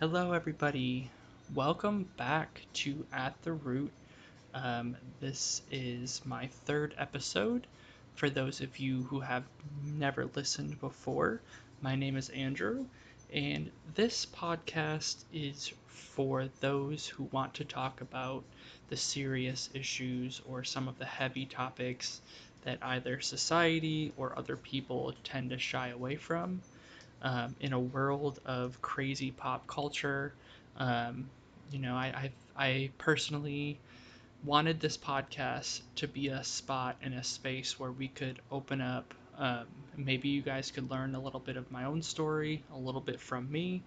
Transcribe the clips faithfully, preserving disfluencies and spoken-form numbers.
Hello everybody, welcome back to At The Root. Um, this is my third episode. For those of you who have never listened before, my name is Andrew, and this podcast is for those who want to talk about the serious issues or some of the heavy topics that either society or other people tend to shy away from. Um, in a world of crazy pop culture, um, you know, I I've, I personally wanted this podcast to be a spot and a space where we could open up. Um, maybe you guys could learn a little bit of my own story, a little bit from me,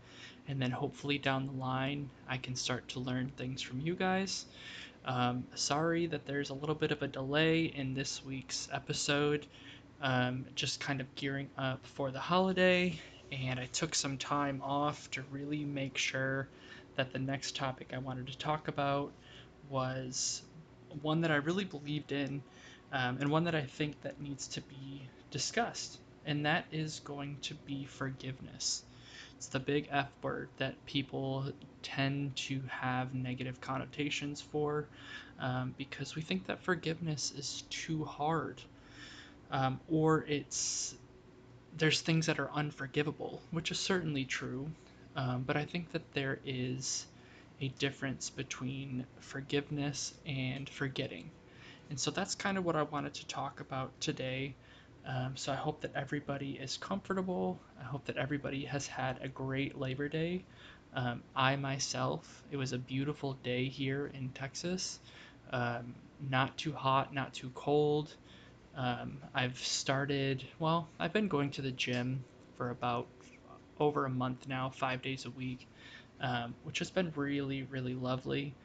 and then hopefully down the line I can start to learn things from you guys. Um, sorry that there's a little bit of a delay in this week's episode. Um, just kind of gearing up for the holiday. And I took some time off to really make sure that the next topic I wanted to talk about was one that I really believed in, um, and one that I think that needs to be discussed. And that is going to be forgiveness. It's the big F word that people tend to have negative connotations for, um, because we think that forgiveness is too hard, um, or it's there's things that are unforgivable, which is certainly true, um, but I think that there is a difference between forgiveness and forgetting. And so that's kind of what I wanted to talk about today. Um, so I hope that everybody is comfortable. I hope that everybody has had a great Labor Day. Um, I myself, it was a beautiful day here in Texas. Um, not too hot, not too cold. Um, I've started, well, I've been going to the gym for about over a month now, five days a week, um, which has been really, really lovely.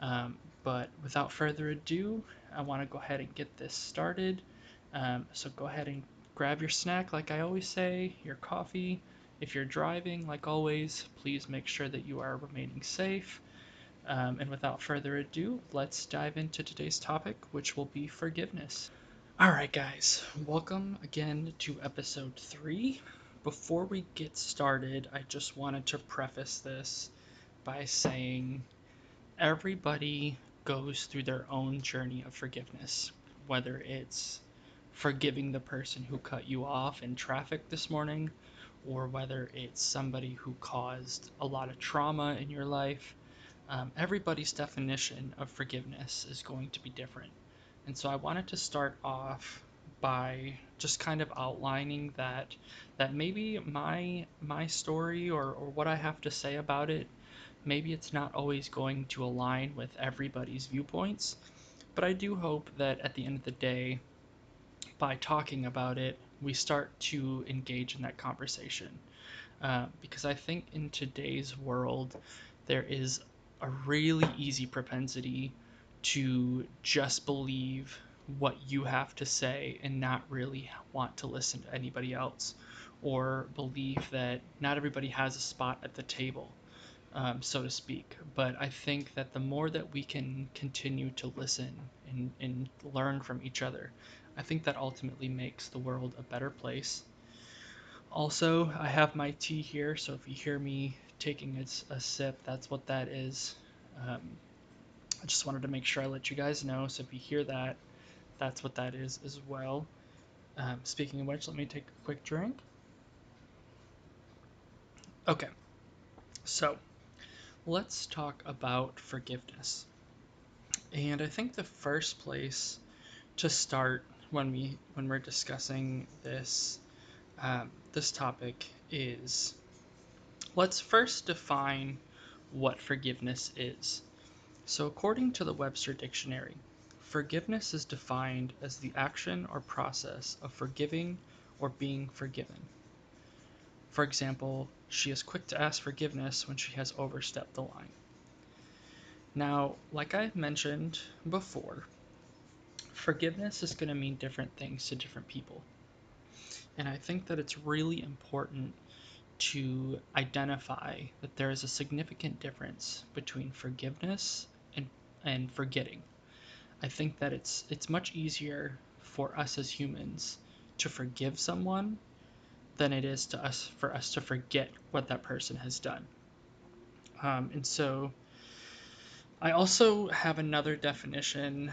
Um, but without further ado, I want to go ahead and get this started. Um, so go ahead and grab your snack, like I always say, your coffee. If you're driving, like always, please make sure that you are remaining safe. Um, and without further ado, let's dive into today's topic, which will be forgiveness. Alright guys, welcome again to episode three. Before we get started, I just wanted to preface this by saying everybody goes through their own journey of forgiveness, whether it's forgiving the person who cut you off in traffic this morning, or whether it's somebody who caused a lot of trauma in your life. Um, everybody's definition of forgiveness is going to be different. And so I wanted to start off by just kind of outlining that that maybe my my story or, or what I have to say about it, maybe it's not always going to align with everybody's viewpoints. But I do hope that at the end of the day, by talking about it, we start to engage in that conversation. Uh, because I think in today's world, there is a really easy propensity to just believe what you have to say and not really want to listen to anybody else, or believe that not everybody has a spot at the table, um, so to speak. But I think that the more that we can continue to listen and, and learn from each other, I think that ultimately makes the world a better place. Also, I have my tea here, so if you hear me taking a, a sip, that's what that is. Um, I just wanted to make sure I let you guys know, so if you hear that, that's what that is as well. Um, speaking of which, let me take a quick drink. Okay, so let's talk about forgiveness. And I think the first place to start when we when we're discussing this um, this topic is, let's first define what forgiveness is. So according to the Webster Dictionary, forgiveness is defined as the action or process of forgiving or being forgiven. For example, she is quick to ask forgiveness when she has overstepped the line. Now, like I mentioned before, forgiveness is going to mean different things to different people. And I think that it's really important to identify that there is a significant difference between forgiveness and forgetting. I think that it's it's much easier for us as humans to forgive someone than it is to us for us to forget what that person has done. Um, and so I also have another definition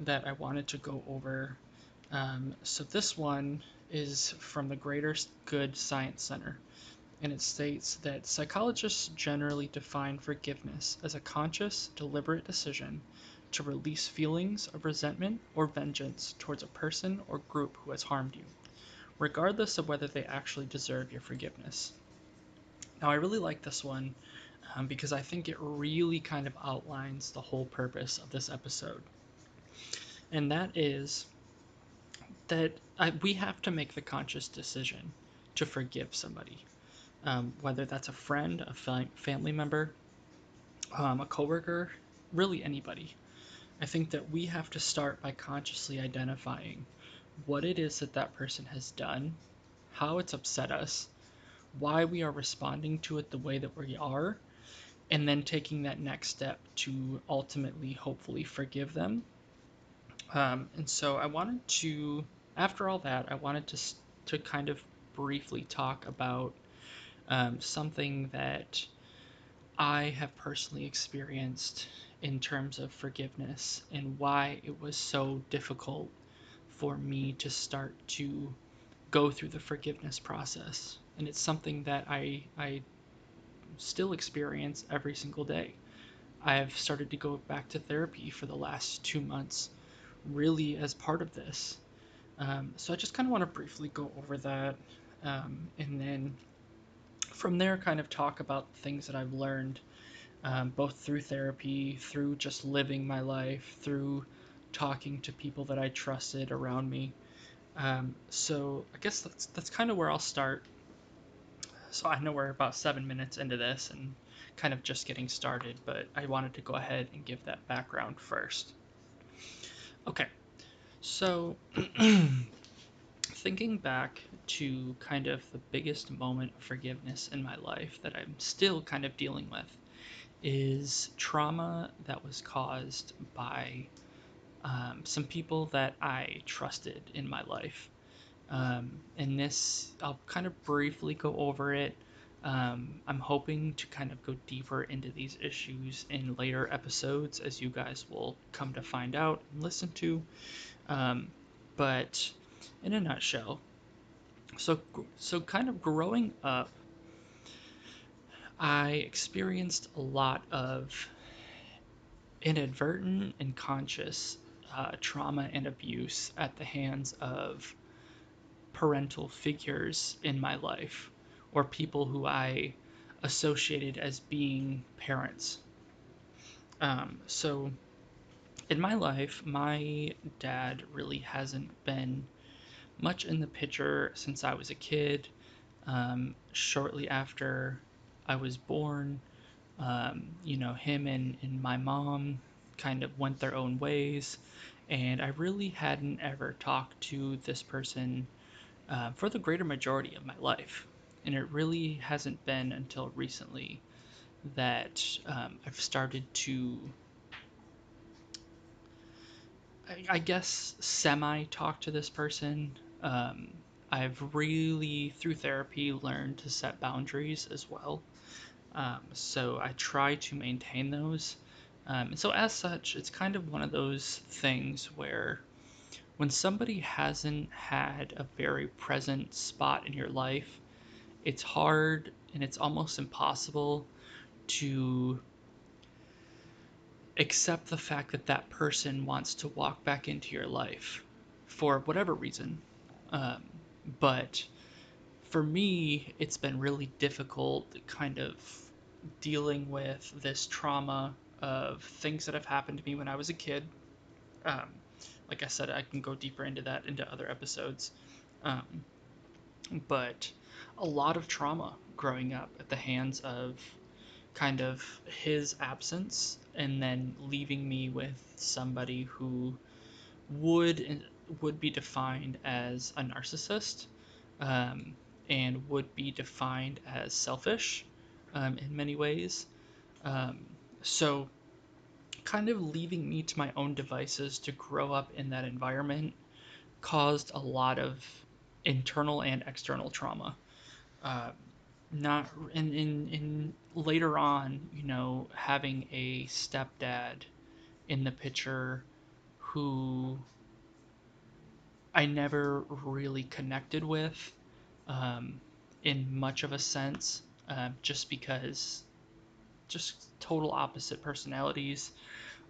that I wanted to go over. Um, so this one is from the Greater Good Science Center, and it states that psychologists generally define forgiveness as a conscious, deliberate decision to release feelings of resentment or vengeance towards a person or group who has harmed you, regardless of whether they actually deserve your forgiveness. Now, I really like this one um, because I think it really kind of outlines the whole purpose of this episode. And that is that I, we have to make the conscious decision to forgive somebody, um, whether that's a friend, a fa- family member, um, a coworker, really anybody. I think that we have to start by consciously identifying what it is that that person has done, how it's upset us, why we are responding to it the way that we are, and then taking that next step to ultimately, hopefully, forgive them. Um, and so I wanted to, after all that, I wanted to to kind of briefly talk about um, something that I have personally experienced in terms of forgiveness and why it was so difficult for me to start to go through the forgiveness process. And it's something that I, I still experience every single day. I've started to go back to therapy for the last two months, really as part of this. Um, so I just kind of want to briefly go over that, um, and then from there kind of talk about things that I've learned, um, both through therapy, through just living my life, through talking to people that I trusted around me. Um, so I guess that's, that's kind of where I'll start. So I know we're about seven minutes into this and kind of just getting started, but I wanted to go ahead and give that background first. Okay, so thinking back to kind of the biggest moment of forgiveness in my life that I'm still kind of dealing with is trauma that was caused by um, some people that I trusted in my life. Um, and this, I'll kind of briefly go over it. Um, I'm hoping to kind of go deeper into these issues in later episodes, as you guys will come to find out and listen to. Um, but in a nutshell, so, so kind of growing up, I experienced a lot of inadvertent and conscious uh, trauma and abuse at the hands of parental figures in my life, or people who I associated as being parents. Um, so in my life, my dad really hasn't been much in the picture since I was a kid. Um, shortly after I was born, um, you know, him and, and my mom kind of went their own ways, and I really hadn't ever talked to this person Uh, for the greater majority of my life. And it really hasn't been until recently that um, I've started to, I, I guess, semi-talk to this person. Um, I've really, through therapy, learned to set boundaries as well. Um, so I try to maintain those. Um, and so as such, it's kind of one of those things where when somebody hasn't had a very present spot in your life, it's hard and it's almost impossible to accept the fact that that person wants to walk back into your life for whatever reason. Um, but for me, it's been really difficult kind of dealing with this trauma of things that have happened to me when I was a kid. Um, Like I said, I can go deeper into that into other episodes, um, but a lot of trauma growing up at the hands of kind of his absence and then leaving me with somebody who would would be defined as a narcissist, um, and would be defined as selfish um, in many ways. Um, so kind of leaving me to my own devices to grow up in that environment caused a lot of internal and external trauma, uh, not in in in later on, you know, having a stepdad in the picture who I never really connected with um, in much of a sense, uh, just because just total opposite personalities.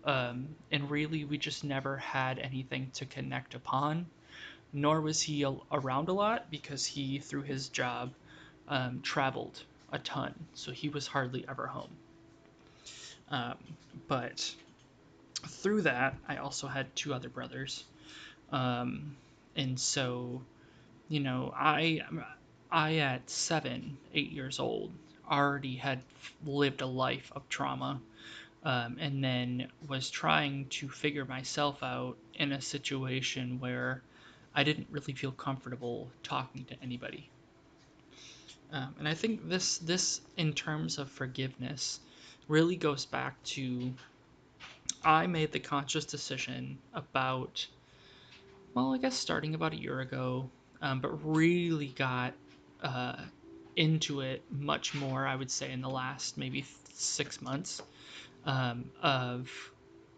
Um, and really, we just never had anything to connect upon, nor was he a- around a lot because he, through his job, um, traveled a ton. So he was hardly ever home. Um, but through that, I also had two other brothers. Um, and so, you know, I, I at seven, eight years old, already had lived a life of trauma. Um, and then was trying to figure myself out in a situation where I didn't really feel comfortable talking to anybody. Um, and I think this, this, in terms of forgiveness, really goes back to I made the conscious decision about, well, I guess starting about a year ago, um, but really got uh, into it much more, I would say, in the last maybe six months. Um, of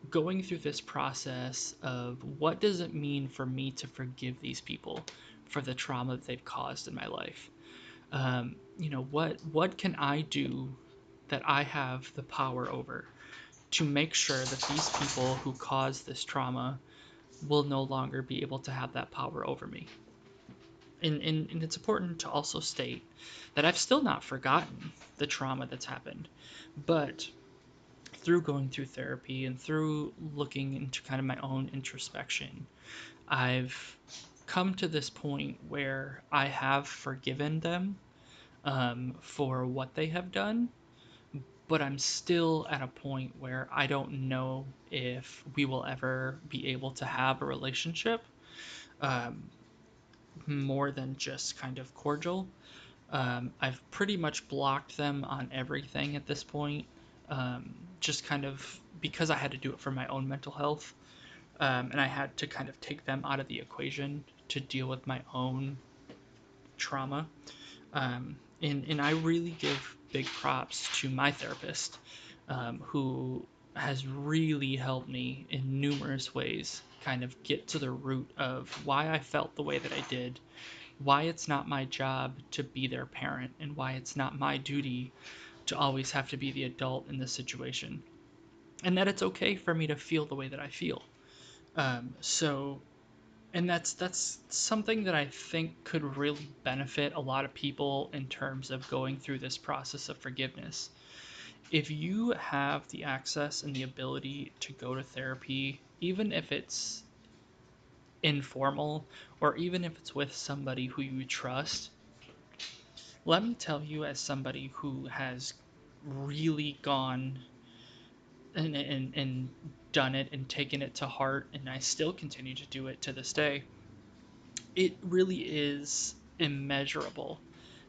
going through this process of what does it mean for me to forgive these people for the trauma that they've caused in my life? Um, you know, what, what can I do that I have the power over to make sure that these people who caused this trauma will no longer be able to have that power over me? And, and, and it's important to also state that I've still not forgotten the trauma that's happened, but through going through therapy and through looking into kind of my own introspection, I've come to this point where I have forgiven them um, for what they have done, but I'm still at a point where I don't know if we will ever be able to have a relationship um, more than just kind of cordial. Um, I've pretty much blocked them on everything at this point. Um, just kind of because I had to do it for my own mental health, um, and I had to kind of take them out of the equation to deal with my own trauma. Um, and, and I really give big props to my therapist, um, who has really helped me in numerous ways kind of get to the root of why I felt the way that I did, why it's not my job to be their parent, and why it's not my duty to always have to be the adult in this situation, and that it's okay for me to feel the way that I feel. Um, so, and that's, that's something that I think could really benefit a lot of people in terms of going through this process of forgiveness. If you have the access and the ability to go to therapy, even if it's informal, or even if it's with somebody who you trust, let me tell you, as somebody who has really gone and, and and done it and taken it to heart, and I still continue to do it to this day, it really is immeasurable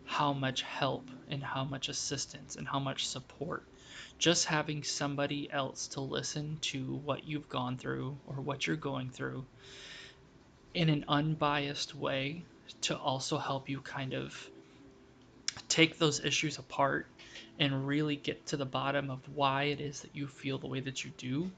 how much help and how much assistance and how much support just having somebody else to listen to what you've gone through or what you're going through in an unbiased way to also help you kind of take those issues apart and really get to the bottom of why it is that you feel the way that you do.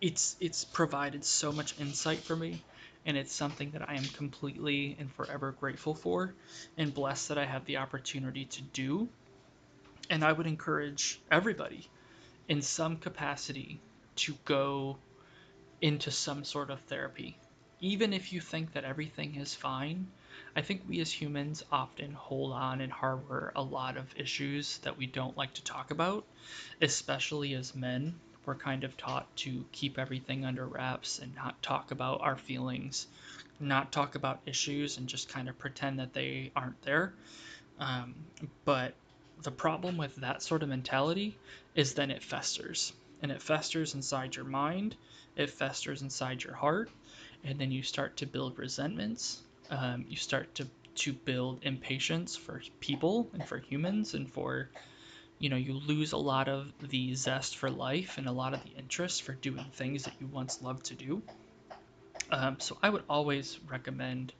It's it's provided so much insight for me, and it's something that I am completely and forever grateful for and blessed that I have the opportunity to do. And I would encourage everybody in some capacity to go into some sort of therapy. Even if you think that everything is fine, I think we as humans often hold on and harbor a lot of issues that we don't like to talk about, especially as men. We're kind of taught to keep everything under wraps and not talk about our feelings, not talk about issues, and just kind of pretend that they aren't there. Um, but the problem with that sort of mentality is then it festers, and it festers inside your mind, it festers inside your heart, and then you start to build resentments. Um, you start to, to build impatience for people and for humans and for, you know, you lose a lot of the zest for life and a lot of the interest for doing things that you once loved to do. Um, so I would always recommend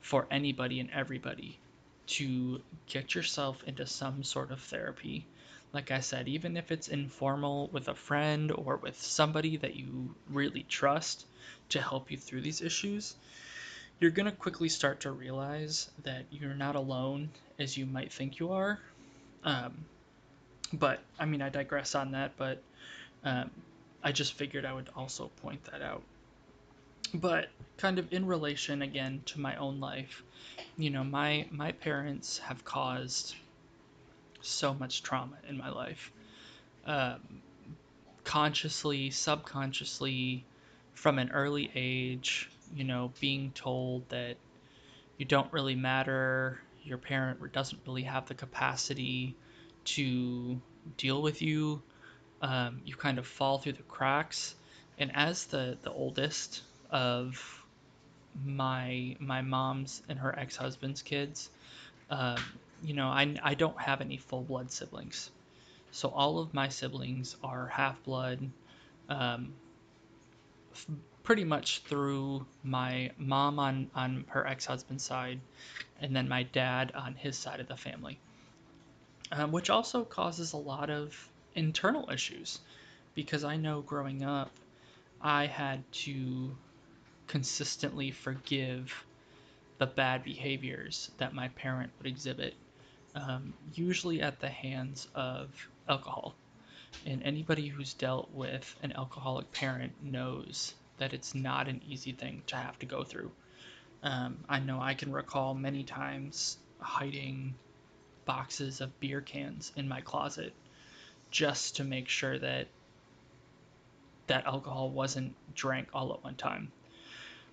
for anybody and everybody to get yourself into some sort of therapy. Like I said, even if it's informal with a friend or with somebody that you really trust to help you through these issues, you're going to quickly start to realize that you're not alone as you might think you are. Um, but, I mean, I digress on that, but um, I just figured I would also point that out. But kind of in relation, again, to my own life, you know, my, my parents have caused so much trauma in my life, um, consciously, subconsciously, from an early age, you know, being told that you don't really matter, your parent doesn't really have the capacity to deal with you, um, you kind of fall through the cracks. And as the, the oldest of my, my mom's and her ex-husband's kids, um, you know, I, I don't have any full-blood siblings. So all of my siblings are half-blood, um, f- pretty much through my mom on, on her ex-husband's side, and then my dad on his side of the family, um, which also causes a lot of internal issues, because I know growing up, I had to consistently forgive the bad behaviors that my parent would exhibit. Um, usually at the hands of alcohol. And anybody who's dealt with an alcoholic parent knows that it's not an easy thing to have to go through. Um, I know I can recall many times hiding boxes of beer cans in my closet just to make sure that that alcohol wasn't drank all at one time.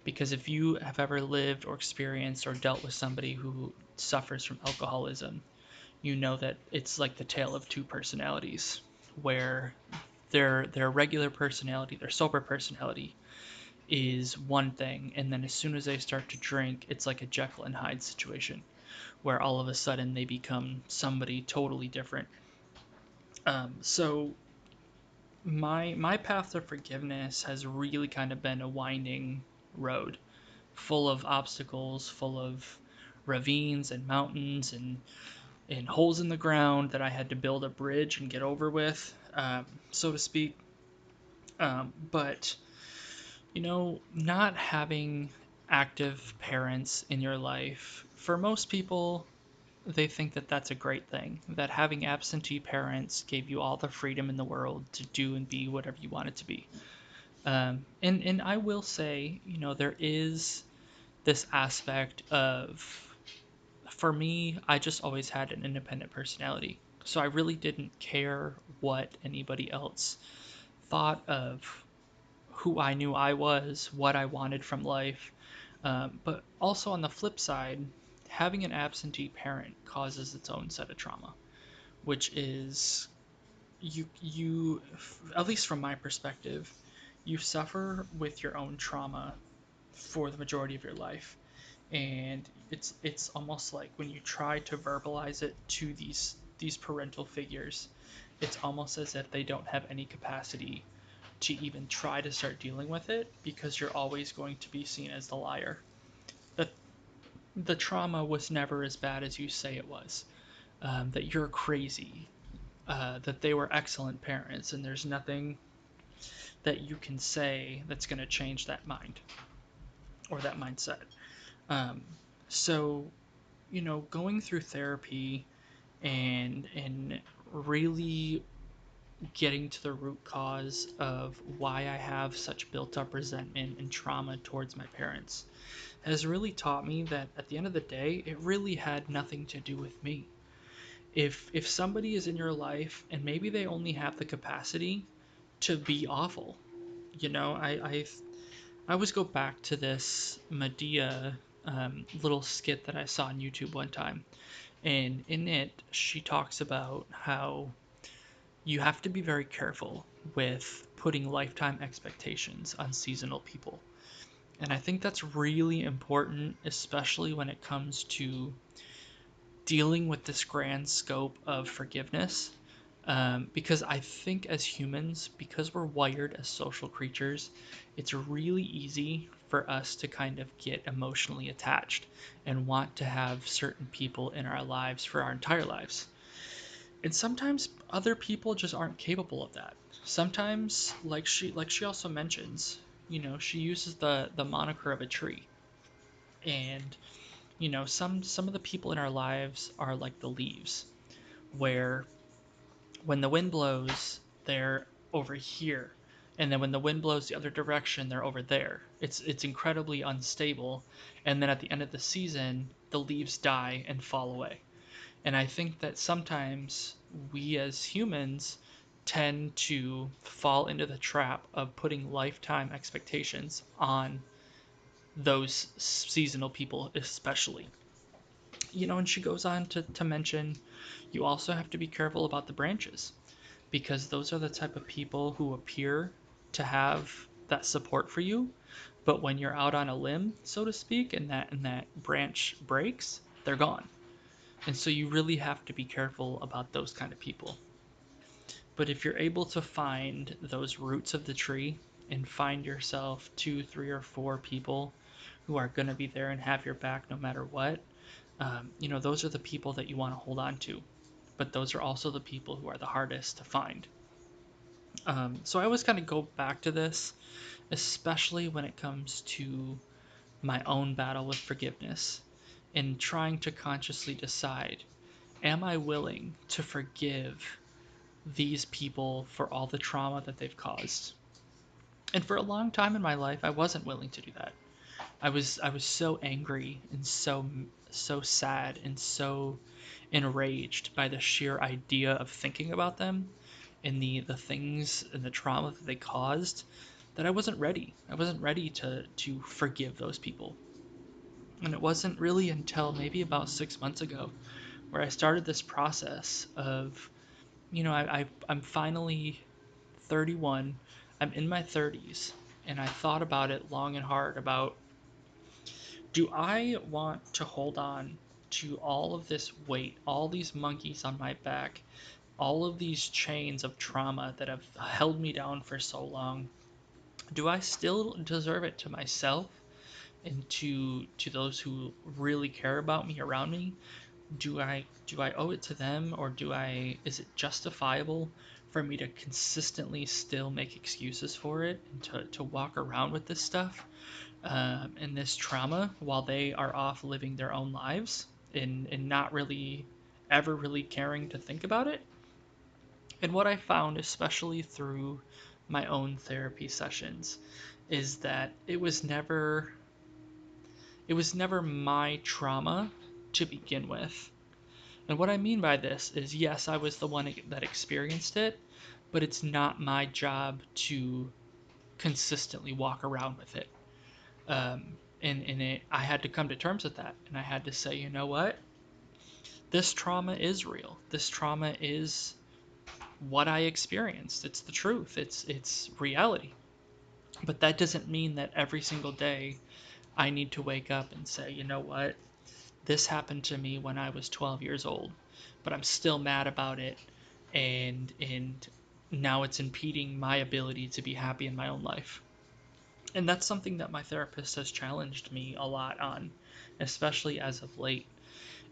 Because if you have ever lived or experienced or dealt with somebody who suffers from alcoholism, you know that it's like the tale of two personalities, where their their regular personality, their sober personality, is one thing, and then as soon as they start to drink, it's like a Jekyll and Hyde situation, where all of a sudden they become somebody totally different. Um, so my my path to forgiveness has really kind of been a winding road, full of obstacles, full of ravines and mountains and and holes in the ground that I had to build a bridge and get over with, um, so to speak. Um, but, you know, not having active parents in your life, for most people, they think that that's a great thing, that having absentee parents gave you all the freedom in the world to do and be whatever you want it to be. Um, and, and I will say, you know, there is this aspect of, for me, I just always had an independent personality. So I really didn't care what anybody else thought of who I knew I was, what I wanted from life. Um, but also on the flip side, having an absentee parent causes its own set of trauma, which is, you, you, at least from my perspective, you suffer with your own trauma for the majority of your life, and it's it's almost like when you try to verbalize it to these these parental figures, it's almost as if they don't have any capacity to even try to start dealing with it, because you're always going to be seen as the liar. That the trauma was never as bad as you say it was, um, that you're crazy, uh, that they were excellent parents, and there's nothing that you can say that's going to change that mind or that mindset. Um, so, you know, going through therapy and and really getting to the root cause of why I have such built-up resentment and trauma towards my parents has really taught me that at the end of the day, it really had nothing to do with me. If if somebody is in your life and maybe they only have the capacity to be awful, you know, I, I I always go back to this Madea um, little skit that I saw on YouTube one time, and in it she talks about how you have to be very careful with putting lifetime expectations on seasonal people, and I think that's really important, especially when it comes to dealing with this grand scope of forgiveness. Um, because I think as humans, because we're wired as social creatures, it's really easy for us to kind of get emotionally attached and want to have certain people in our lives for our entire lives. And sometimes other people just aren't capable of that. Sometimes, like she like she also mentions, you know, she uses the the moniker of a tree. And, you know, some some of the people in our lives are like the leaves, where when the wind blows, they're over here. And then when the wind blows the other direction, they're over there. It's it's incredibly unstable. And then at the end of the season, the leaves die and fall away. And I think that sometimes we as humans tend to fall into the trap of putting lifetime expectations on those seasonal people especially. You know, and she goes on to, to mention, you also have to be careful about the branches, because those are the type of people who appear to have that support for you. But when you're out on a limb, so to speak, and that, and that branch breaks, they're gone. And so you really have to be careful about those kind of people. But if you're able to find those roots of the tree and find yourself two, three, or four people who are going to be there and have your back no matter what, Um, you know, those are the people that you want to hold on to, but those are also the people who are the hardest to find. Um, so I always kind of go back to this, especially when it comes to my own battle with forgiveness and trying to consciously decide, am I willing to forgive these people for all the trauma that they've caused? And for a long time in my life, I wasn't willing to do that. I was I was so angry and so so sad and so enraged by the sheer idea of thinking about them and the, the things and the trauma that they caused that I wasn't ready. I wasn't ready to, to forgive those people. And it wasn't really until maybe about six months ago where I started this process of, you know, I, I I'm finally thirty-one, I'm in my thirties, and I thought about it long and hard about, do I want to hold on to all of this weight, all these monkeys on my back, all of these chains of trauma that have held me down for so long? Do I still deserve it to myself and to to those who really care about me around me? Do I do I owe it to them, or do I is it justifiable for me to consistently still make excuses for it and to, to walk around with this stuff um, and this trauma while they are off living their own lives and, and not really ever really caring to think about it? And what I found, especially through my own therapy sessions, is that it was never, it was never my trauma to begin with. And what I mean by this is, yes, I was the one that experienced it, but it's not my job to consistently walk around with it. Um, and and it, I had to come to terms with that. And I had to say, you know what? This trauma is real. This trauma is what I experienced. It's the truth. It's, it's reality. But that doesn't mean that every single day I need to wake up and say, you know what? This happened to me when I was twelve years old, but I'm still mad about it, and and now it's impeding my ability to be happy in my own life. And that's something that my therapist has challenged me a lot on, especially as of late.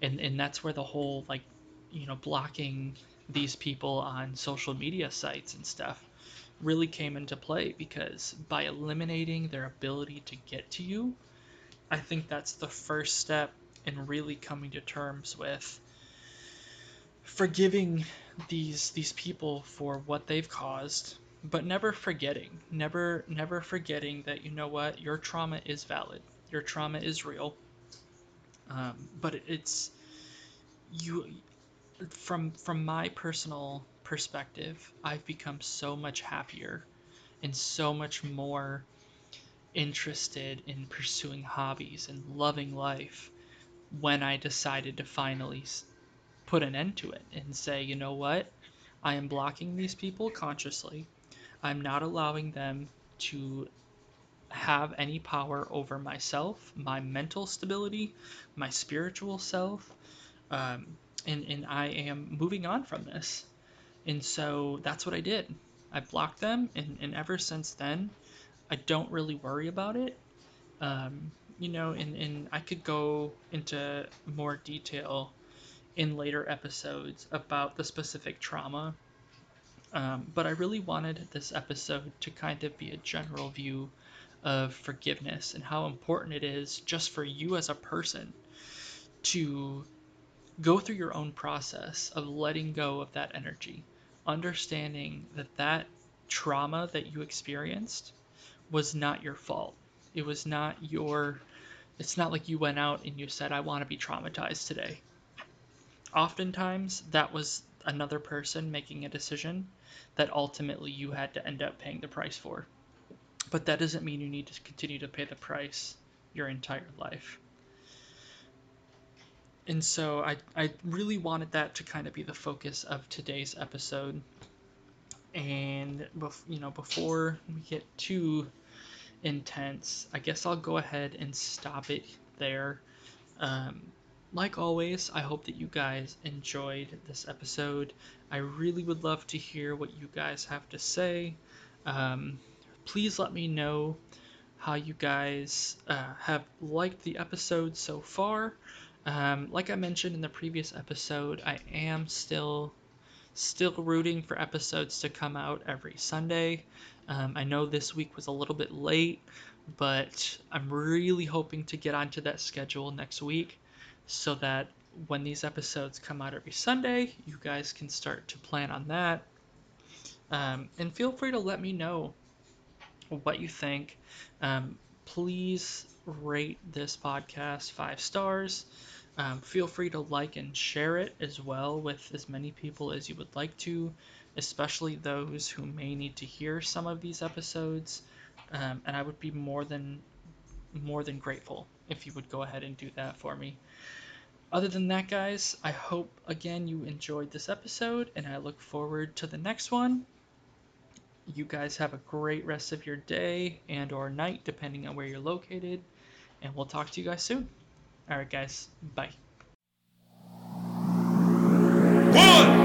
And and that's where the whole, like, you know, blocking these people on social media sites and stuff really came into play, because by eliminating their ability to get to you, I think that's the first step and really coming to terms with forgiving these these people for what they've caused, but never forgetting, never never forgetting that, you know what, your trauma is valid, your trauma is real. Um, but it's you. From from my personal perspective, I've become so much happier and so much more interested in pursuing hobbies and loving life when I decided to finally put an end to it and say, you know what, I am blocking these people consciously. I'm not allowing them to have any power over myself, my mental stability, my spiritual self, um, and, and I am moving on from this. And so that's what I did. I blocked them, and, and ever since then, I don't really worry about it. Um, you know, and, and I could go into more detail in later episodes about the specific trauma, um, but I really wanted this episode to kind of be a general view of forgiveness and how important it is just for you as a person to go through your own process of letting go of that energy, understanding that that trauma that you experienced was not your fault. It was not your, it's not like you went out and you said, I want to be traumatized today. Oftentimes that was another person making a decision that ultimately you had to end up paying the price for. But that doesn't mean you need to continue to pay the price your entire life. And so I, I really wanted that to kind of be the focus of today's episode. And, bef- you know, before we get too intense, I guess I'll go ahead and stop it there. Um, like always, I hope that you guys enjoyed this episode. I really would love to hear what you guys have to say. Um, please let me know how you guys uh, have liked the episode so far. Um, like I mentioned in the previous episode, I am still still rooting for episodes to come out every Sunday. Um, I know this week was a little bit late, but I'm really hoping to get onto that schedule next week so that when these episodes come out every Sunday, you guys can start to plan on that. Um, and feel free to let me know what you think. Um, please rate this podcast five stars. Um, feel free to like and share it as well with as many people as you would like to, especially those who may need to hear some of these episodes. Um, and I would be more than more than grateful if you would go ahead and do that for me. Other than that, guys, I hope again you enjoyed this episode, and I look forward to the next one. You guys have a great rest of your day and or night, depending on where you're located, and we'll talk to you guys soon. All right, guys. Bye. One.